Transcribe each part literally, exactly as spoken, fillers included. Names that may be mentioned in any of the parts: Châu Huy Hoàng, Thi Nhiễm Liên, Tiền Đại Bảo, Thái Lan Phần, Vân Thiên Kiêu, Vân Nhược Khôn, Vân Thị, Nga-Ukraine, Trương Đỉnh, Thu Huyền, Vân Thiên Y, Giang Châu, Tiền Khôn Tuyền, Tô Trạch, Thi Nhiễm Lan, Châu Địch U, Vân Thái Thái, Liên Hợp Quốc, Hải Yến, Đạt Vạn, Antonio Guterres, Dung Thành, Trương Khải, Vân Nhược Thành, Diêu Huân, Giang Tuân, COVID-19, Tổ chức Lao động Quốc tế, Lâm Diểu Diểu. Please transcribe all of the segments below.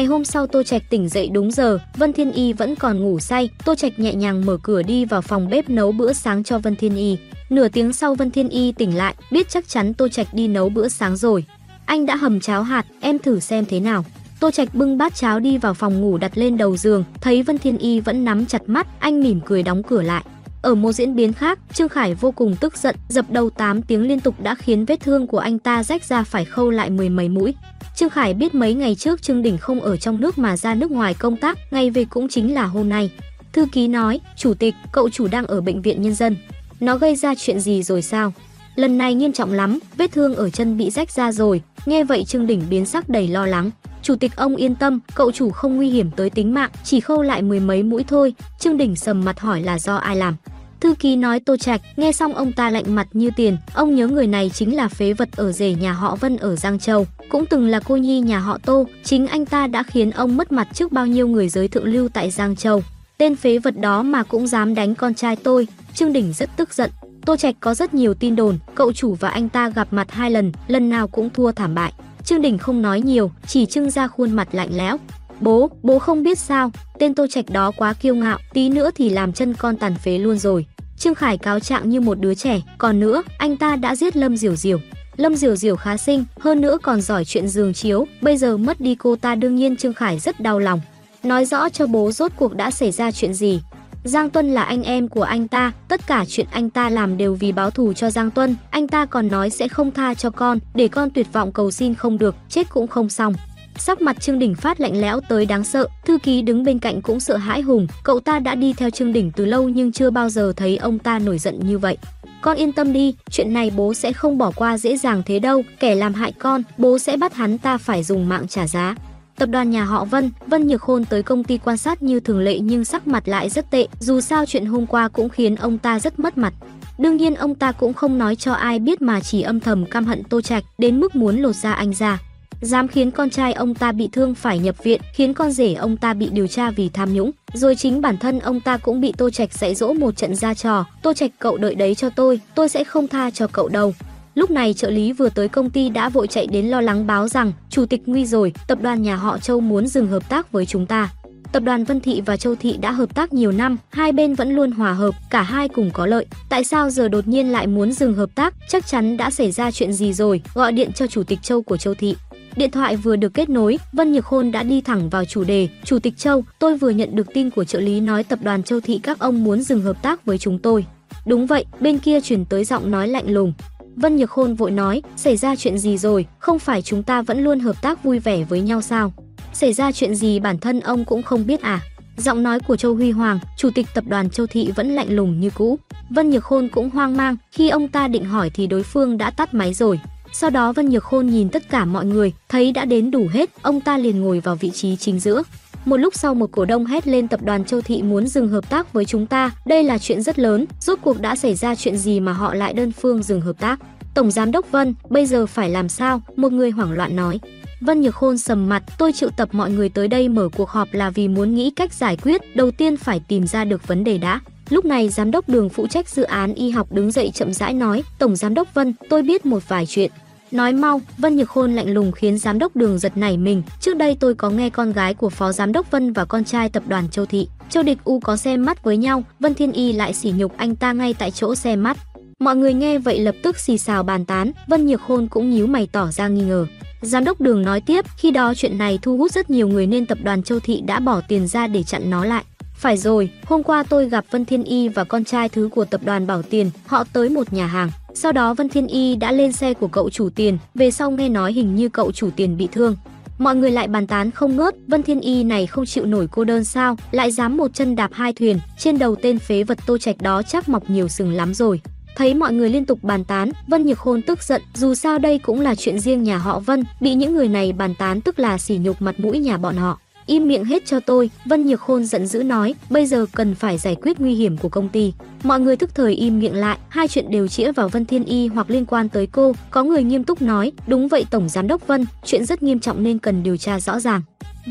Ngày hôm sau Tô Trạch tỉnh dậy đúng giờ, Vân Thiên Y vẫn còn ngủ say. Tô Trạch nhẹ nhàng mở cửa đi vào phòng bếp nấu bữa sáng cho Vân Thiên Y. Nửa tiếng sau Vân Thiên Y tỉnh lại, biết chắc chắn Tô Trạch đi nấu bữa sáng rồi. Anh đã hầm cháo hạt, em thử xem thế nào. Tô Trạch bưng bát cháo đi vào phòng ngủ đặt lên đầu giường, thấy Vân Thiên Y vẫn nắm chặt mắt, anh mỉm cười đóng cửa lại. Ở một diễn biến khác, Trương Khải vô cùng tức giận, dập đầu tám tiếng liên tục đã khiến vết thương của anh ta rách ra phải khâu lại mười mấy mũi. Trương Khải biết mấy ngày trước Trương Đỉnh không ở trong nước mà ra nước ngoài công tác, ngày về cũng chính là hôm nay. Thư ký nói, chủ tịch, cậu chủ đang ở bệnh viện nhân dân. Nó gây ra chuyện gì rồi sao? Lần này nghiêm trọng lắm, vết thương ở chân bị rách ra rồi. Nghe vậy Trương Đỉnh biến sắc đầy lo lắng. Chủ tịch ông yên tâm, cậu chủ không nguy hiểm tới tính mạng, chỉ khâu lại mười mấy mũi thôi. Trương Đỉnh sầm mặt hỏi là do ai làm. Thư ký nói Tô Trạch, nghe xong ông ta lạnh mặt như tiền. Ông nhớ người này chính là phế vật ở rể nhà họ Vân ở Giang Châu, cũng từng là cô nhi nhà họ Tô. Chính anh ta đã khiến ông mất mặt trước bao nhiêu người giới thượng lưu tại Giang Châu. Tên phế vật đó mà cũng dám đánh con trai tôi. Trương Đỉnh rất tức giận. Tô Trạch có rất nhiều tin đồn, cậu chủ và anh ta gặp mặt hai lần, lần nào cũng thua thảm bại. Trương Đỉnh không nói nhiều, chỉ trưng ra khuôn mặt lạnh lẽo. Bố, bố không biết sao, tên Tô Trạch đó quá kiêu ngạo, tí nữa thì làm chân con tàn phế luôn rồi. Trương Khải cáo trạng như một đứa trẻ, còn nữa, anh ta đã giết Lâm Diểu Diểu. Lâm Diểu Diểu khá xinh, hơn nữa còn giỏi chuyện giường chiếu, bây giờ mất đi cô ta đương nhiên Trương Khải rất đau lòng. Nói rõ cho bố rốt cuộc đã xảy ra chuyện gì. Giang Tuân là anh em của anh ta, tất cả chuyện anh ta làm đều vì báo thù cho Giang Tuân. Anh ta còn nói sẽ không tha cho con, để con tuyệt vọng cầu xin không được, chết cũng không xong. Sắc mặt Trương Đỉnh phát lạnh lẽo tới đáng sợ, thư ký đứng bên cạnh cũng sợ hãi hùng. Cậu ta đã đi theo Trương Đỉnh từ lâu nhưng chưa bao giờ thấy ông ta nổi giận như vậy. Con yên tâm đi, chuyện này bố sẽ không bỏ qua dễ dàng thế đâu. Kẻ làm hại con, bố sẽ bắt hắn ta phải dùng mạng trả giá. Tập đoàn nhà họ Vân, Vân Nhược Khôn tới công ty quan sát như thường lệ nhưng sắc mặt lại rất tệ, dù sao chuyện hôm qua cũng khiến ông ta rất mất mặt. Đương nhiên ông ta cũng không nói cho ai biết mà chỉ âm thầm căm hận Tô Trạch đến mức muốn lột da anh ra. Dám khiến con trai ông ta bị thương phải nhập viện, khiến con rể ông ta bị điều tra vì tham nhũng, rồi chính bản thân ông ta cũng bị Tô Trạch dạy dỗ một trận ra trò. Tô Trạch cậu đợi đấy cho tôi, tôi sẽ không tha cho cậu đâu. Lúc này trợ lý vừa tới công ty đã vội chạy đến lo lắng báo rằng chủ tịch nguy rồi, tập đoàn nhà họ Châu muốn dừng hợp tác với chúng ta. Tập đoàn Vân Thị và Châu Thị đã hợp tác nhiều năm, hai bên vẫn luôn hòa hợp, cả hai cùng có lợi. Tại sao giờ đột nhiên lại muốn dừng hợp tác? Chắc chắn đã xảy ra chuyện gì rồi, gọi điện cho chủ tịch Châu của Châu Thị. Điện thoại vừa được kết nối, Vân Nhược Khôn đã đi thẳng vào chủ đề. Chủ tịch Châu, tôi vừa nhận được tin của trợ lý nói tập đoàn Châu Thị các ông muốn dừng hợp tác với chúng tôi. Đúng vậy, bên kia chuyển tới giọng nói lạnh lùng. Vân Nhược Khôn vội nói, xảy ra chuyện gì rồi, không phải chúng ta vẫn luôn hợp tác vui vẻ với nhau sao? Xảy ra chuyện gì bản thân ông cũng không biết à? Giọng nói của Châu Huy Hoàng, chủ tịch tập đoàn Châu Thị vẫn lạnh lùng như cũ. Vân Nhược Khôn cũng hoang mang, khi ông ta định hỏi thì đối phương đã tắt máy rồi. Sau đó Vân Nhược Khôn nhìn tất cả mọi người, thấy đã đến đủ hết, ông ta liền ngồi vào vị trí chính giữa. Một lúc sau một cổ đông hét lên tập đoàn Châu Thị muốn dừng hợp tác với chúng ta, đây là chuyện rất lớn, rốt cuộc đã xảy ra chuyện gì mà họ lại đơn phương dừng hợp tác. Tổng giám đốc Vân, bây giờ phải làm sao, một người hoảng loạn nói. Vân Nhược Khôn sầm mặt, tôi triệu tập mọi người tới đây mở cuộc họp là vì muốn nghĩ cách giải quyết, đầu tiên phải tìm ra được vấn đề đã. Lúc này giám đốc Đường phụ trách dự án y học đứng dậy chậm rãi nói, tổng giám đốc Vân, tôi biết một vài chuyện. Nói mau, Vân Nhược Khôn lạnh lùng khiến giám đốc Đường giật nảy mình. Trước đây tôi có nghe con gái của phó giám đốc Vân và con trai tập đoàn Châu Thị, Châu Địch U có xem mắt với nhau, Vân Thiên Y lại sỉ nhục anh ta ngay tại chỗ xem mắt. Mọi người nghe vậy lập tức xì xào bàn tán, Vân Nhược Khôn cũng nhíu mày tỏ ra nghi ngờ. Giám đốc Đường nói tiếp, khi đó chuyện này thu hút rất nhiều người nên tập đoàn Châu Thị đã bỏ tiền ra để chặn nó lại. Phải rồi, hôm qua tôi gặp Vân Thiên Y và con trai thứ của tập đoàn Bảo Tiền, họ tới một nhà hàng. Sau đó Vân Thiên Y đã lên xe của cậu chủ Tiền, về sau nghe nói hình như cậu chủ Tiền bị thương. Mọi người lại bàn tán không ngớt, Vân Thiên Y này không chịu nổi cô đơn sao, lại dám một chân đạp hai thuyền, trên đầu tên phế vật Tô Trạch đó chắc mọc nhiều sừng lắm rồi. Thấy mọi người liên tục bàn tán, Vân Nhược Khôn tức giận, dù sao đây cũng là chuyện riêng nhà họ Vân, bị những người này bàn tán tức là sỉ nhục mặt mũi nhà bọn họ. Im miệng hết cho tôi, Vân Nhược Khôn giận dữ nói, bây giờ cần phải giải quyết nguy hiểm của công ty. Mọi người tức thời im miệng lại, hai chuyện đều chĩa vào Vân Thiên Y hoặc liên quan tới cô, có người nghiêm túc nói, đúng vậy tổng giám đốc Vân, chuyện rất nghiêm trọng nên cần điều tra rõ ràng.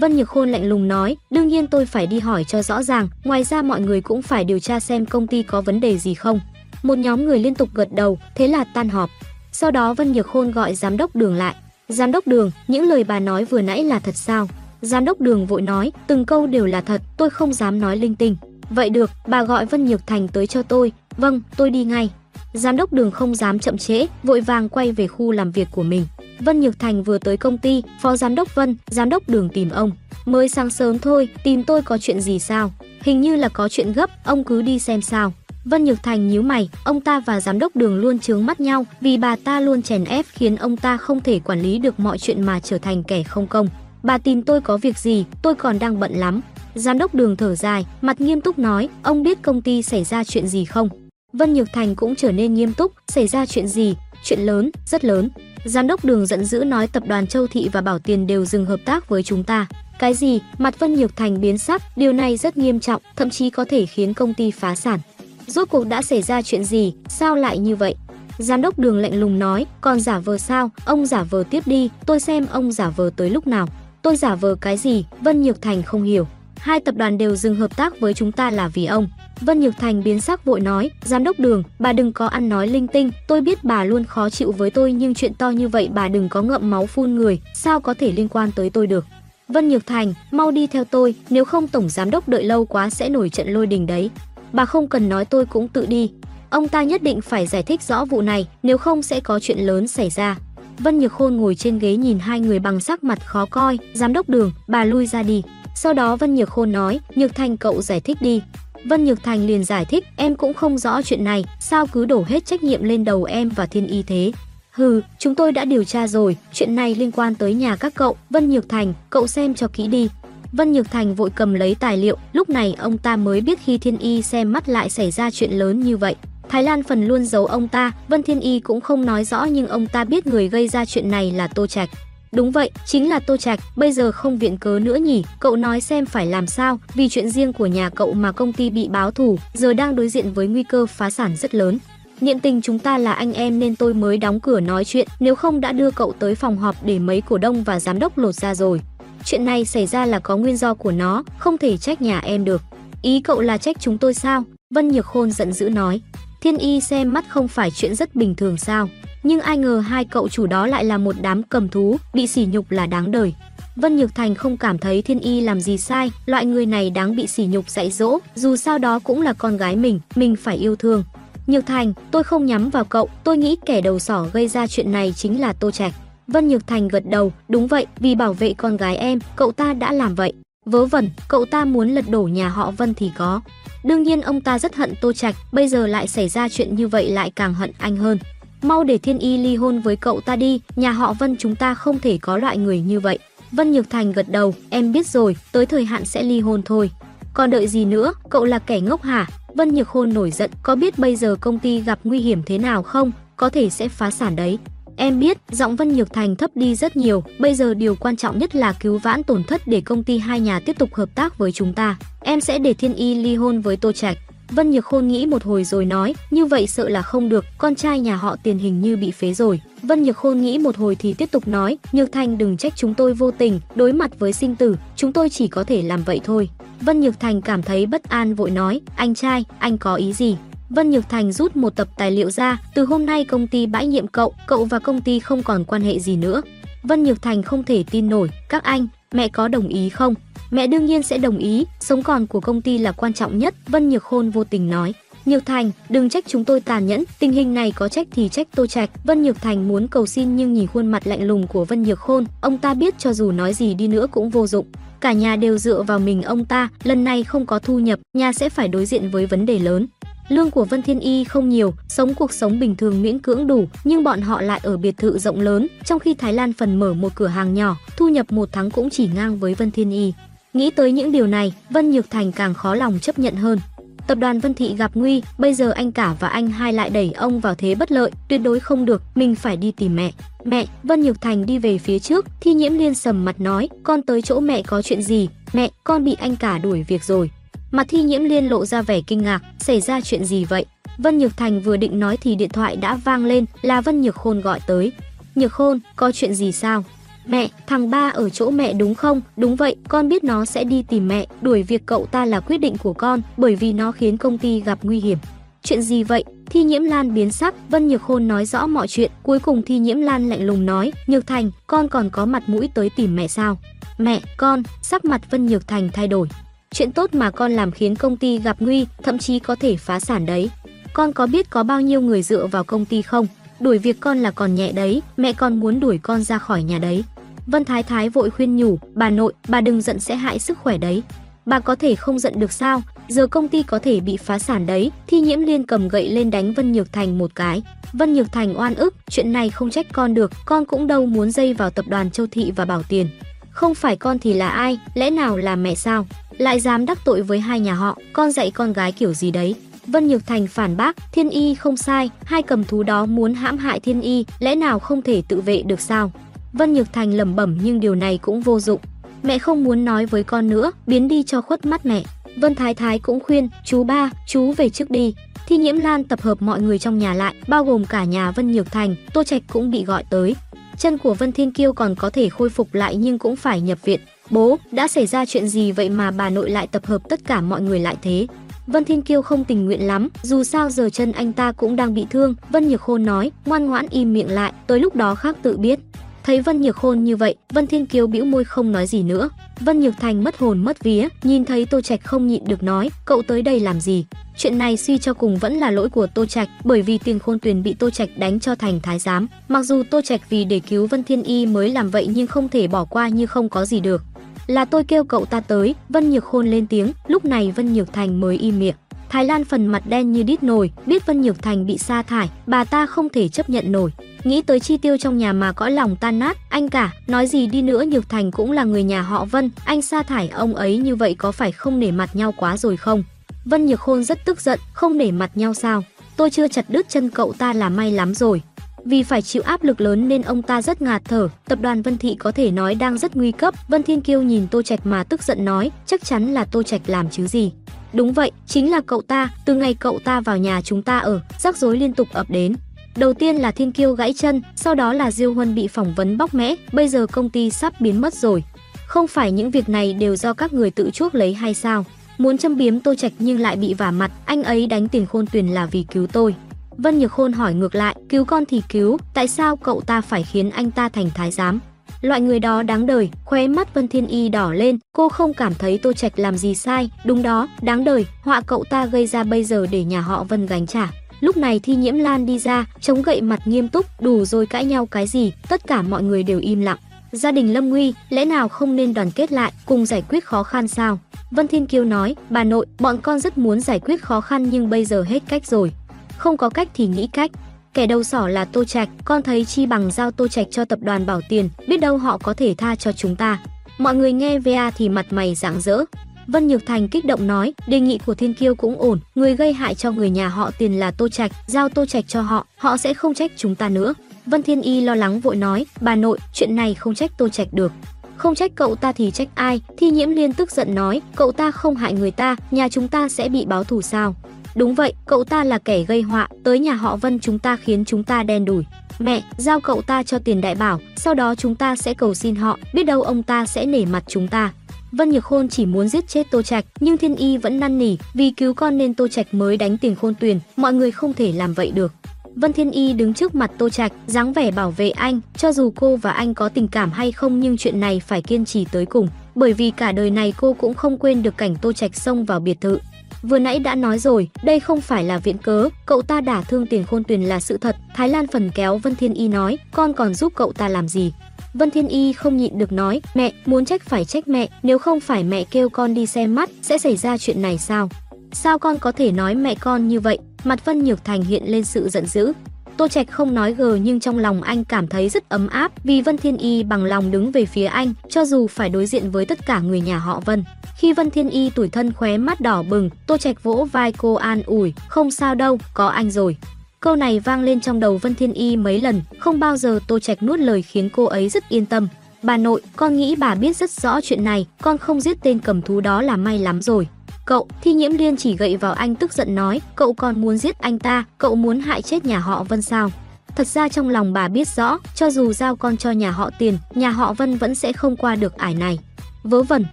Vân Nhược Khôn lạnh lùng nói, đương nhiên tôi phải đi hỏi cho rõ ràng, ngoài ra mọi người cũng phải điều tra xem công ty có vấn đề gì không. Một nhóm người liên tục gật đầu, thế là tan họp. Sau đó Vân Nhược Khôn gọi giám đốc Đường lại, giám đốc Đường, những lời bà nói vừa nãy là thật sao? Giám đốc Đường vội nói, từng câu đều là thật, tôi không dám nói linh tinh. Vậy được, bà gọi Vân Nhược Thành tới cho tôi. Vâng, tôi đi ngay. Giám đốc Đường không dám chậm trễ, vội vàng quay về khu làm việc của mình. Vân Nhược Thành vừa tới công ty, phó giám đốc Vân, giám đốc Đường tìm ông. Mới sáng sớm thôi, tìm tôi có chuyện gì sao? Hình như là có chuyện gấp, ông cứ đi xem sao. Vân Nhược Thành nhíu mày, ông ta và giám đốc Đường luôn chướng mắt nhau vì bà ta luôn chèn ép khiến ông ta không thể quản lý được mọi chuyện mà trở thành kẻ không công. Bà tìm tôi có việc gì, tôi còn đang bận lắm. Giám đốc Đường thở dài, mặt nghiêm túc nói, ông biết công ty xảy ra chuyện gì không? Vân Nhược Thành cũng trở nên nghiêm túc, xảy ra chuyện gì? Chuyện lớn, rất lớn. Giám đốc Đường giận dữ nói tập đoàn Châu Thị và Bảo Tiền đều dừng hợp tác với chúng ta. Cái gì? Mặt Vân Nhược Thành biến sắc, điều này rất nghiêm trọng, thậm chí có thể khiến công ty phá sản. Rốt cuộc đã xảy ra chuyện gì? Sao lại như vậy? Giám đốc Đường lạnh lùng nói, còn giả vờ sao? Ông giả vờ tiếp đi, tôi xem ông giả vờ tới lúc nào. Tôi giả vờ cái gì? Vân Nhược Thành không hiểu. Hai tập đoàn đều dừng hợp tác với chúng ta là vì ông. Vân Nhược Thành biến sắc vội nói, giám đốc Đường, bà đừng có ăn nói linh tinh, tôi biết bà luôn khó chịu với tôi nhưng chuyện to như vậy bà đừng có ngậm máu phun người, sao có thể liên quan tới tôi được. Vân Nhược Thành, mau đi theo tôi, nếu không tổng giám đốc đợi lâu quá sẽ nổi trận lôi đình đấy. Bà không cần nói tôi cũng tự đi. Ông ta nhất định phải giải thích rõ vụ này, nếu không sẽ có chuyện lớn xảy ra. Vân Nhược Khôn ngồi trên ghế nhìn hai người bằng sắc mặt khó coi, giám đốc Đường, bà lui ra đi. Sau đó Vân Nhược Khôn nói, Nhược Thành cậu giải thích đi. Vân Nhược Thành liền giải thích, em cũng không rõ chuyện này, sao cứ đổ hết trách nhiệm lên đầu em và Thiên Y thế. Hừ, chúng tôi đã điều tra rồi, chuyện này liên quan tới nhà các cậu, Vân Nhược Thành, cậu xem cho kỹ đi. Vân Nhược Thành vội cầm lấy tài liệu, lúc này ông ta mới biết khi Thiên Y xem mắt lại xảy ra chuyện lớn như vậy. Thái Lan Phần luôn giấu ông ta, Vân Thiên Y cũng không nói rõ nhưng ông ta biết người gây ra chuyện này là Tô Trạch. Đúng vậy, chính là Tô Trạch, bây giờ không viện cớ nữa nhỉ, cậu nói xem phải làm sao, vì chuyện riêng của nhà cậu mà công ty bị báo thù, giờ đang đối diện với nguy cơ phá sản rất lớn. Niệm tình chúng ta là anh em nên tôi mới đóng cửa nói chuyện, nếu không đã đưa cậu tới phòng họp để mấy cổ đông và giám đốc lột ra rồi. Chuyện này xảy ra là có nguyên do của nó, không thể trách nhà em được. Ý cậu là trách chúng tôi sao? Vân Nhược Khôn giận dữ nói. Thiên Y xem mắt không phải chuyện rất bình thường sao? Nhưng ai ngờ hai cậu chủ đó lại là một đám cầm thú, bị sỉ nhục là đáng đời. Vân Nhược Thành không cảm thấy Thiên Y làm gì sai, loại người này đáng bị sỉ nhục dạy dỗ, dù sao đó cũng là con gái mình, mình phải yêu thương. Nhược Thành, tôi không nhắm vào cậu, tôi nghĩ kẻ đầu sỏ gây ra chuyện này chính là Tô Trạch. Vân Nhược Thành gật đầu, đúng vậy, vì bảo vệ con gái em, cậu ta đã làm vậy. Vớ vẩn, cậu ta muốn lật đổ nhà họ Vân thì có. Đương nhiên ông ta rất hận Tô Trạch, bây giờ lại xảy ra chuyện như vậy lại càng hận anh hơn. Mau để Thiên Y ly hôn với cậu ta đi, nhà họ Vân chúng ta không thể có loại người như vậy. Vân Nhược Thành gật đầu, em biết rồi, tới thời hạn sẽ ly hôn thôi. Còn đợi gì nữa, cậu là kẻ ngốc hả? Vân Nhược Khôn nổi giận, có biết bây giờ công ty gặp nguy hiểm thế nào không? Có thể sẽ phá sản đấy. Em biết, giọng Vân Nhược Thành thấp đi rất nhiều, bây giờ điều quan trọng nhất là cứu vãn tổn thất để công ty hai nhà tiếp tục hợp tác với chúng ta. Em sẽ để Thiên Y ly hôn với Tô Trạch. Vân Nhược Khôn nghĩ một hồi rồi nói, như vậy sợ là không được, con trai nhà họ Tiền hình như bị phế rồi. Vân Nhược Khôn nghĩ một hồi thì tiếp tục nói, Nhược Thành đừng trách chúng tôi vô tình, đối mặt với sinh tử, chúng tôi chỉ có thể làm vậy thôi. Vân Nhược Thành cảm thấy bất an vội nói, anh trai, anh có ý gì? Vân Nhược Thành rút một tập tài liệu ra, từ hôm nay công ty bãi nhiệm cậu, cậu và công ty không còn quan hệ gì nữa. Vân Nhược Thành không thể tin nổi, các anh, mẹ có đồng ý không? Mẹ đương nhiên sẽ đồng ý, sống còn của công ty là quan trọng nhất, Vân Nhược Khôn vô tình nói. Nhược Thành, đừng trách chúng tôi tàn nhẫn, tình hình này có trách thì trách Tô Trạch. Vân Nhược Thành muốn cầu xin nhưng nhìn khuôn mặt lạnh lùng của Vân Nhược Khôn, ông ta biết cho dù nói gì đi nữa cũng vô dụng. Cả nhà đều dựa vào mình ông ta, lần này không có thu nhập, nhà sẽ phải đối diện với vấn đề lớn. Lương của Vân Thiên Y không nhiều, sống cuộc sống bình thường miễn cưỡng đủ, nhưng bọn họ lại ở biệt thự rộng lớn, trong khi Thái Lan Phần mở một cửa hàng nhỏ, thu nhập một tháng cũng chỉ ngang với Vân Thiên Y. Nghĩ tới những điều này, Vân Nhược Thành càng khó lòng chấp nhận hơn. Tập đoàn Vân Thị gặp nguy, bây giờ anh cả và anh hai lại đẩy ông vào thế bất lợi, tuyệt đối không được, mình phải đi tìm mẹ. Mẹ, Vân Nhược Thành đi về phía trước, Thi Nhiễm Liên sầm mặt nói, con tới chỗ mẹ có chuyện gì, mẹ, con bị anh cả đuổi việc rồi. Mặt Thi Nhiễm Liên lộ ra vẻ kinh ngạc, xảy ra chuyện gì vậy? Vân Nhược Thành vừa định nói thì điện thoại đã vang lên, là Vân Nhược Khôn gọi tới. Nhược Khôn, có chuyện gì sao? Mẹ, thằng ba ở chỗ mẹ đúng không? Đúng vậy, con biết nó sẽ đi tìm mẹ, đuổi việc cậu ta là quyết định của con, bởi vì nó khiến công ty gặp nguy hiểm. Chuyện gì vậy? Thi Nhiễm Lan biến sắc, Vân Nhược Khôn nói rõ mọi chuyện. Cuối cùng Thi Nhiễm Lan lạnh lùng nói, Nhược Thành, con còn có mặt mũi tới tìm mẹ sao? Mẹ, con, sắc mặt Vân Nhược Thành thay đổi. Chuyện tốt mà con làm khiến công ty gặp nguy, thậm chí có thể phá sản đấy. Con có biết có bao nhiêu người dựa vào công ty không? Đuổi việc con là còn nhẹ đấy, mẹ con muốn đuổi con ra khỏi nhà đấy. Vân Thái Thái vội khuyên nhủ, bà nội, bà đừng giận sẽ hại sức khỏe đấy. Bà có thể không giận được sao, giờ công ty có thể bị phá sản đấy. Thi Nhiễm Liên cầm gậy lên đánh Vân Nhược Thành một cái. Vân Nhược Thành oan ức, chuyện này không trách con được, con cũng đâu muốn dây vào tập đoàn Châu Thị và Bảo Tiền. Không phải con thì là ai, lẽ nào là mẹ sao? Lại dám đắc tội với hai nhà họ, con dạy con gái kiểu gì đấy? Vân Nhược Thành phản bác, Thiên Y không sai, hai cầm thú đó muốn hãm hại Thiên Y, lẽ nào không thể tự vệ được sao? Vân Nhược Thành lẩm bẩm nhưng điều này cũng vô dụng. Mẹ không muốn nói với con nữa, biến đi cho khuất mắt mẹ. Vân Thái Thái cũng khuyên, chú ba, chú về trước đi. Thi Nhiễm Lan tập hợp mọi người trong nhà lại, bao gồm cả nhà Vân Nhược Thành, Tô Trạch cũng bị gọi tới. Chân của Vân Thiên Kiêu còn có thể khôi phục lại nhưng cũng phải nhập viện. Bố, đã xảy ra chuyện gì vậy mà bà nội lại tập hợp tất cả mọi người lại thế? Vân Thiên Kiêu không tình nguyện lắm, dù sao giờ chân anh ta cũng đang bị thương. Vân Nhược Khôn nói, ngoan ngoãn im miệng lại, tới lúc đó khác tự biết. Thấy Vân Nhược Khôn như vậy, Vân Thiên Kiêu bĩu môi không nói gì nữa. Vân Nhược Thành mất hồn mất vía, nhìn thấy Tô Trạch không nhịn được nói, cậu tới đây làm gì? Chuyện này suy cho cùng vẫn là lỗi của Tô Trạch, bởi vì Tiền Khôn Tuyền bị Tô Trạch đánh cho thành thái giám. Mặc dù Tô Trạch vì để cứu Vân Thiên Y mới làm vậy nhưng không thể bỏ qua như không có gì được. Là tôi kêu cậu ta tới, Vân Nhược Khôn lên tiếng, lúc này Vân Nhược Thành mới im miệng. Thái Lan Phần mặt đen như đít nồi, biết Vân Nhược Thành bị sa thải, bà ta không thể chấp nhận nổi. Nghĩ tới chi tiêu trong nhà mà cõi lòng tan nát, anh cả, nói gì đi nữa Nhược Thành cũng là người nhà họ Vân, anh sa thải ông ấy như vậy có phải không nể mặt nhau quá rồi không? Vân Nhược Khôn rất tức giận, không nể mặt nhau sao? Tôi chưa chặt đứt chân cậu ta là may lắm rồi. Vì phải chịu áp lực lớn nên ông ta rất ngạt thở, tập đoàn Vân Thị có thể nói đang rất nguy cấp. Vân Thiên Kiêu nhìn Tô Trạch mà tức giận nói, chắc chắn là Tô Trạch làm chứ gì. Đúng vậy, chính là cậu ta, từ ngày cậu ta vào nhà chúng ta ở, rắc rối liên tục ập đến. Đầu tiên là Thiên Kiêu gãy chân, sau đó là Diêu Huân bị phỏng vấn bóc mẽ, bây giờ công ty sắp biến mất rồi. Không phải những việc này đều do các người tự chuốc lấy hay sao? Muốn châm biếm Tô Trạch nhưng lại bị vả mặt, anh ấy đánh Tiền Khôn Tuyền là vì cứu tôi. Vân Nhược Khôn hỏi ngược lại, cứu con thì cứu, tại sao cậu ta phải khiến anh ta thành thái giám? Loại người đó đáng đời, khóe mắt Vân Thiên Y đỏ lên, cô không cảm thấy Tô Trạch làm gì sai, đúng đó, đáng đời, họa cậu ta gây ra bây giờ để nhà họ Vân gánh trả. Lúc này Thi Nhiễm Lan đi ra, chống gậy mặt nghiêm túc, đủ rồi cãi nhau cái gì, tất cả mọi người đều im lặng. Gia đình lâm nguy, lẽ nào không nên đoàn kết lại, cùng giải quyết khó khăn sao? Vân Thiên Kiêu nói, bà nội, bọn con rất muốn giải quyết khó khăn nhưng bây giờ hết cách rồi. Không có cách thì nghĩ cách. Kẻ đầu sỏ là Tô Trạch, con thấy chi bằng giao Tô Trạch cho tập đoàn Bảo Tiền, biết đâu họ có thể tha cho chúng ta. Mọi người nghe va thì mặt mày rạng rỡ. Vân Nhược Thành kích động nói, đề nghị của Thiên Kiêu cũng ổn, người gây hại cho người nhà họ Tiền là Tô Trạch, giao Tô Trạch cho họ, họ sẽ không trách chúng ta nữa. Vân Thiên Y lo lắng vội nói, bà nội, chuyện này không trách Tô Trạch được. Không trách cậu ta thì trách ai? Thi Nhiễm Liên tức giận nói, cậu ta không hại người ta, nhà chúng ta sẽ bị báo thù sao? Đúng vậy, cậu ta là kẻ gây họa, tới nhà họ Vân chúng ta khiến chúng ta đen đủi. Mẹ, giao cậu ta cho Tiền đại bảo, sau đó chúng ta sẽ cầu xin họ, biết đâu ông ta sẽ nể mặt chúng ta. Vân Nhược Khôn chỉ muốn giết chết Tô Trạch, nhưng Thiên Y vẫn năn nỉ, vì cứu con nên Tô Trạch mới đánh Tiền Khôn Tuyền, mọi người không thể làm vậy được. Vân Thiên Y đứng trước mặt Tô Trạch, dáng vẻ bảo vệ anh, cho dù cô và anh có tình cảm hay không nhưng chuyện này phải kiên trì tới cùng, bởi vì cả đời này cô cũng không quên được cảnh Tô Trạch xông vào biệt thự. Vừa nãy đã nói rồi, đây không phải là viện cớ, cậu ta đả thương Tiền Khôn Tuyền là sự thật. Thái Lan Phần kéo Vân Thiên Y nói, con còn giúp cậu ta làm gì? Vân Thiên Y không nhịn được nói, mẹ, muốn trách phải trách mẹ, nếu không phải mẹ kêu con đi xem mắt, sẽ xảy ra chuyện này sao? Sao con có thể nói mẹ con như vậy? Mặt Vân Nhược Thành hiện lên sự giận dữ. Tô Trạch không nói gờ nhưng trong lòng anh cảm thấy rất ấm áp vì Vân Thiên Y bằng lòng đứng về phía anh, cho dù phải đối diện với tất cả người nhà họ Vân. Khi Vân Thiên Y tủi thân khóe mắt đỏ bừng, Tô Trạch vỗ vai cô an ủi, không sao đâu, có anh rồi. Câu này vang lên trong đầu Vân Thiên Y mấy lần, không bao giờ Tô Trạch nuốt lời khiến cô ấy rất yên tâm. Bà nội, con nghĩ bà biết rất rõ chuyện này, con không giết tên cầm thú đó là may lắm rồi. Cậu, Thi Nhiễm Liên chỉ gậy vào anh tức giận nói, cậu còn muốn giết anh ta, cậu muốn hại chết nhà họ Vân sao? Thật ra trong lòng bà biết rõ, cho dù giao con cho nhà họ Tiền, nhà họ Vân vẫn sẽ không qua được ải này. Vớ vẩn,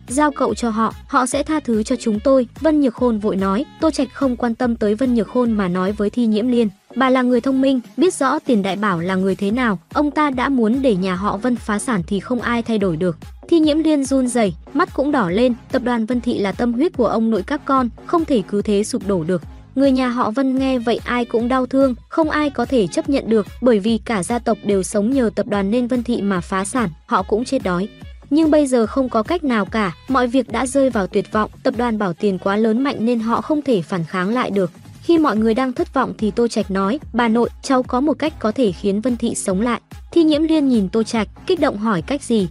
giao cậu cho họ, họ sẽ tha thứ cho chúng tôi. Vân Nhược Khôn vội nói. Tô Trạch không quan tâm tới Vân Nhược Khôn mà nói với Thi Nhiễm Liên. Bà là người thông minh, biết rõ Tiền Đại Bảo là người thế nào. Ông ta đã muốn để nhà họ Vân phá sản thì không ai thay đổi được. Thi Nhiễm Liên run rẩy, mắt cũng đỏ lên. Tập đoàn Vân Thị là tâm huyết của ông nội các con, không thể cứ thế sụp đổ được. Người nhà họ Vân nghe vậy ai cũng đau thương, không ai có thể chấp nhận được, bởi vì cả gia tộc đều sống nhờ tập đoàn nên Vân Thị mà phá sản, họ cũng chết đói. Nhưng bây giờ không có cách nào cả, mọi việc đã rơi vào tuyệt vọng, tập đoàn Bảo Tiền quá lớn mạnh nên họ không thể phản kháng lại được. Khi mọi người đang thất vọng thì Tô Trạch nói, bà nội, cháu có một cách có thể khiến Vân Thị sống lại. Thi Nhiễm Liên nhìn Tô Trạch, kích động hỏi cách gì?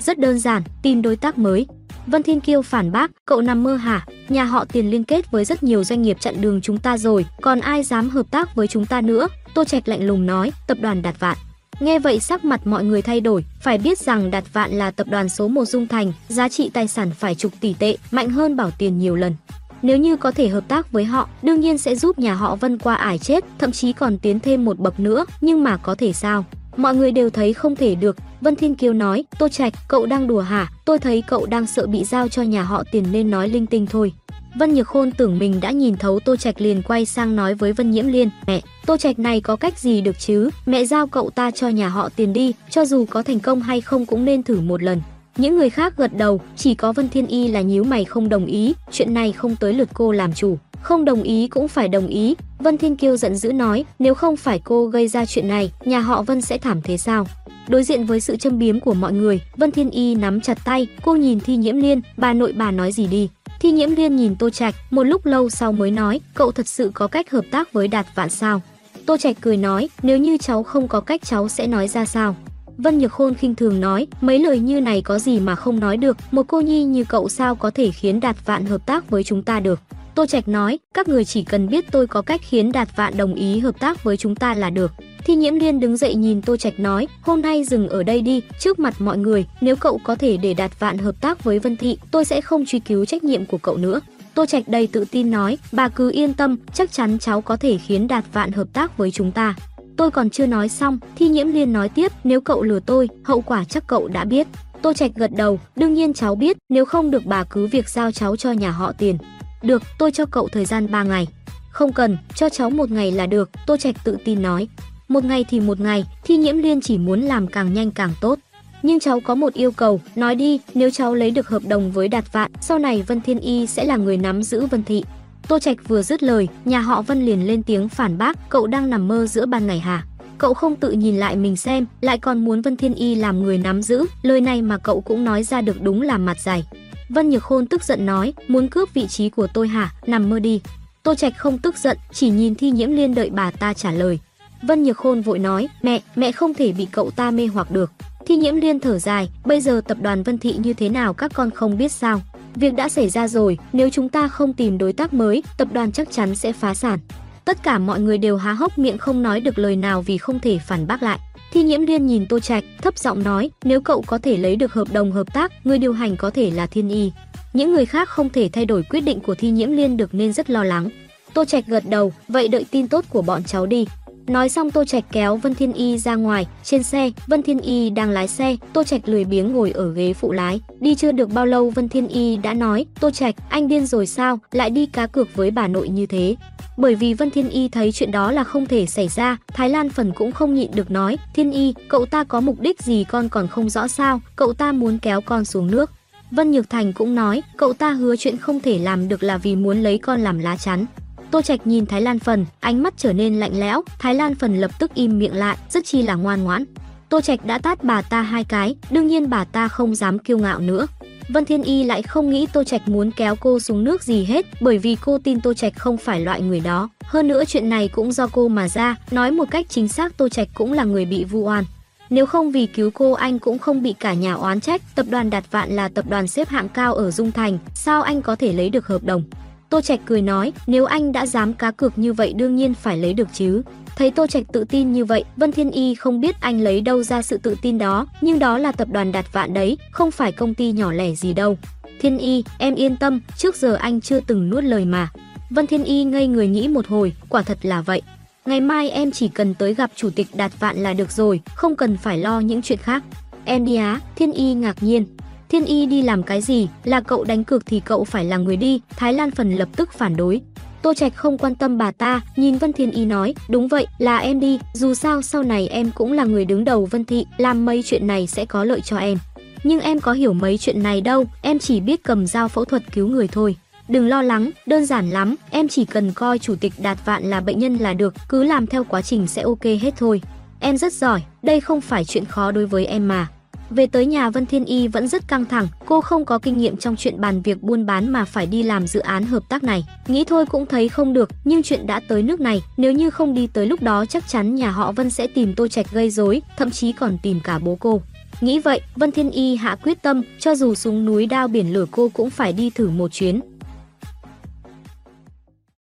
Rất đơn giản, tìm đối tác mới. Vân Thiên Kiêu phản bác, cậu nằm mơ hả? Nhà họ Tiền liên kết với rất nhiều doanh nghiệp chặn đường chúng ta rồi, còn ai dám hợp tác với chúng ta nữa? Tô Trạch lạnh lùng nói, tập đoàn Đạt Vạn. Nghe vậy sắc mặt mọi người thay đổi, phải biết rằng Đạt Vạn là tập đoàn số một Dung Thành, giá trị tài sản phải chục tỷ tệ, mạnh hơn Bảo Tiền nhiều lần. Nếu như có thể hợp tác với họ, đương nhiên sẽ giúp nhà họ Vân qua ải chết, thậm chí còn tiến thêm một bậc nữa, nhưng mà có thể sao? Mọi người đều thấy không thể được. Vân Thiên Kiêu nói, Tô Trạch, cậu đang đùa hả? Tôi thấy cậu đang sợ bị giao cho nhà họ Tiền nên nói linh tinh thôi. Vân Nhược Khôn tưởng mình đã nhìn thấu Tô Trạch liền quay sang nói với Vân Nhiễm Liên, mẹ, Tô Trạch này có cách gì được chứ? Mẹ giao cậu ta cho nhà họ Tiền đi, cho dù có thành công hay không cũng nên thử một lần. Những người khác gật đầu, chỉ có Vân Thiên Y là nhíu mày không đồng ý, chuyện này không tới lượt cô làm chủ. Không đồng ý cũng phải đồng ý. Vân Thiên Kiêu giận dữ nói, nếu không phải cô gây ra chuyện này, nhà họ Vân sẽ thảm thế sao? Đối diện với sự châm biếm của mọi người, Vân Thiên Y nắm chặt tay, cô nhìn Thi Nhiễm Liên, bà nội bà nói gì đi. Thi Nhiễm Liên nhìn Tô Trạch, một lúc lâu sau mới nói, cậu thật sự có cách hợp tác với Đạt Vạn sao? Tô Trạch cười nói, nếu như cháu không có cách cháu sẽ nói ra sao? Vân Nhược Khôn khinh thường nói, mấy lời như này có gì mà không nói được, một cô nhi như cậu sao có thể khiến Đạt Vạn hợp tác với chúng ta được? Tô Trạch nói, các người chỉ cần biết tôi có cách khiến Đạt Vạn đồng ý hợp tác với chúng ta là được. Thi Nhiễm Liên đứng dậy nhìn Tô Trạch nói, hôm nay dừng ở đây đi, trước mặt mọi người, nếu cậu có thể để Đạt Vạn hợp tác với Vân Thị, tôi sẽ không truy cứu trách nhiệm của cậu nữa. Tô Trạch đầy tự tin nói, bà cứ yên tâm, chắc chắn cháu có thể khiến Đạt Vạn hợp tác với chúng ta. Tôi còn chưa nói xong, Thi Nhiễm Liên nói tiếp, nếu cậu lừa tôi, hậu quả chắc cậu đã biết. Tô Trạch gật đầu, đương nhiên cháu biết, nếu không được bà cứ việc giao cháu cho nhà họ Tiền. Được, tôi cho cậu thời gian ba ngày. Không cần, cho cháu một ngày là được, Tô Trạch tự tin nói. Một ngày thì một ngày, Thi Nhiễm Liên chỉ muốn làm càng nhanh càng tốt. Nhưng cháu có một yêu cầu, nói đi, nếu cháu lấy được hợp đồng với Đạt Vạn, sau này Vân Thiên Y sẽ là người nắm giữ Vân Thị. Tô Trạch vừa dứt lời, nhà họ Vân liền lên tiếng phản bác, cậu đang nằm mơ giữa ban ngày hả? Cậu không tự nhìn lại mình xem, lại còn muốn Vân Thiên Y làm người nắm giữ, lời này mà cậu cũng nói ra được đúng là mặt dày. Vân Nhược Khôn tức giận nói, muốn cướp vị trí của tôi hả, nằm mơ đi. Tô Trạch không tức giận, chỉ nhìn Thi Nhiễm Liên đợi bà ta trả lời. Vân Nhược Khôn vội nói, mẹ, mẹ không thể bị cậu ta mê hoặc được. Thi Nhiễm Liên thở dài, bây giờ tập đoàn Vân Thị như thế nào các con không biết sao. Việc đã xảy ra rồi, nếu chúng ta không tìm đối tác mới, tập đoàn chắc chắn sẽ phá sản. Tất cả mọi người đều há hốc miệng không nói được lời nào vì không thể phản bác lại. Thi Nhiễm Liên nhìn Tô Trạch, thấp giọng nói, nếu cậu có thể lấy được hợp đồng hợp tác, người điều hành có thể là Thiên Y. Những người khác không thể thay đổi quyết định của Thi Nhiễm Liên được nên rất lo lắng. Tô Trạch gật đầu, vậy đợi tin tốt của bọn cháu đi. Nói xong Tô Trạch kéo Vân Thiên Y ra ngoài, trên xe, Vân Thiên Y đang lái xe, Tô Trạch lười biếng ngồi ở ghế phụ lái. Đi chưa được bao lâu Vân Thiên Y đã nói, Tô Trạch, anh điên rồi sao, lại đi cá cược với bà nội như thế. Bởi vì Vân Thiên Y thấy chuyện đó là không thể xảy ra, Thái Lan Phần cũng không nhịn được nói, Thiên Y, cậu ta có mục đích gì con còn không rõ sao, cậu ta muốn kéo con xuống nước. Vân Nhược Thành cũng nói, cậu ta hứa chuyện không thể làm được là vì muốn lấy con làm lá chắn. Tô Trạch nhìn Thái Lan Phần, ánh mắt trở nên lạnh lẽo, Thái Lan Phần lập tức im miệng lại, rất chi là ngoan ngoãn. Tô Trạch đã tát bà ta hai cái, đương nhiên bà ta không dám kiêu ngạo nữa. Vân Thiên Y lại không nghĩ Tô Trạch muốn kéo cô xuống nước gì hết, bởi vì cô tin Tô Trạch không phải loại người đó. Hơn nữa chuyện này cũng do cô mà ra, nói một cách chính xác Tô Trạch cũng là người bị vu oan. Nếu không vì cứu cô anh cũng không bị cả nhà oán trách, tập đoàn Đạt Vạn là tập đoàn xếp hạng cao ở Dung Thành, sao anh có thể lấy được hợp đồng? Tô Trạch cười nói, nếu anh đã dám cá cược như vậy đương nhiên phải lấy được chứ. Thấy Tô Trạch tự tin như vậy, Vân Thiên Y không biết anh lấy đâu ra sự tự tin đó, nhưng đó là tập đoàn Đạt Vạn đấy, không phải công ty nhỏ lẻ gì đâu. Thiên Y, em yên tâm, trước giờ anh chưa từng nuốt lời mà. Vân Thiên Y ngây người nghĩ một hồi, quả thật là vậy. Ngày mai em chỉ cần tới gặp chủ tịch Đạt Vạn là được rồi, không cần phải lo những chuyện khác. Em đi á, Thiên Y ngạc nhiên. Thiên Y đi làm cái gì, là cậu đánh cược thì cậu phải là người đi. Thái Lan Phần lập tức phản đối. Tô Trạch không quan tâm bà ta, nhìn Vân Thiên Y nói, đúng vậy, là em đi, dù sao sau này em cũng là người đứng đầu Vân Thị, làm mấy chuyện này sẽ có lợi cho em. Nhưng em có hiểu mấy chuyện này đâu, em chỉ biết cầm dao phẫu thuật cứu người thôi. Đừng lo lắng, đơn giản lắm, em chỉ cần coi chủ tịch Đạt Vạn là bệnh nhân là được, cứ làm theo quá trình sẽ ok hết thôi. Em rất giỏi, đây không phải chuyện khó đối với em mà. Về tới nhà, Vân Thiên Y vẫn rất căng thẳng, cô không có kinh nghiệm trong chuyện bàn việc buôn bán mà phải đi làm dự án hợp tác này. Nghĩ thôi cũng thấy không được, nhưng chuyện đã tới nước này, nếu như không đi tới lúc đó chắc chắn nhà họ Vân sẽ tìm Tô Trạch gây rối, thậm chí còn tìm cả bố cô. Nghĩ vậy, Vân Thiên Y hạ quyết tâm, cho dù xuống núi đao biển lửa cô cũng phải đi thử một chuyến.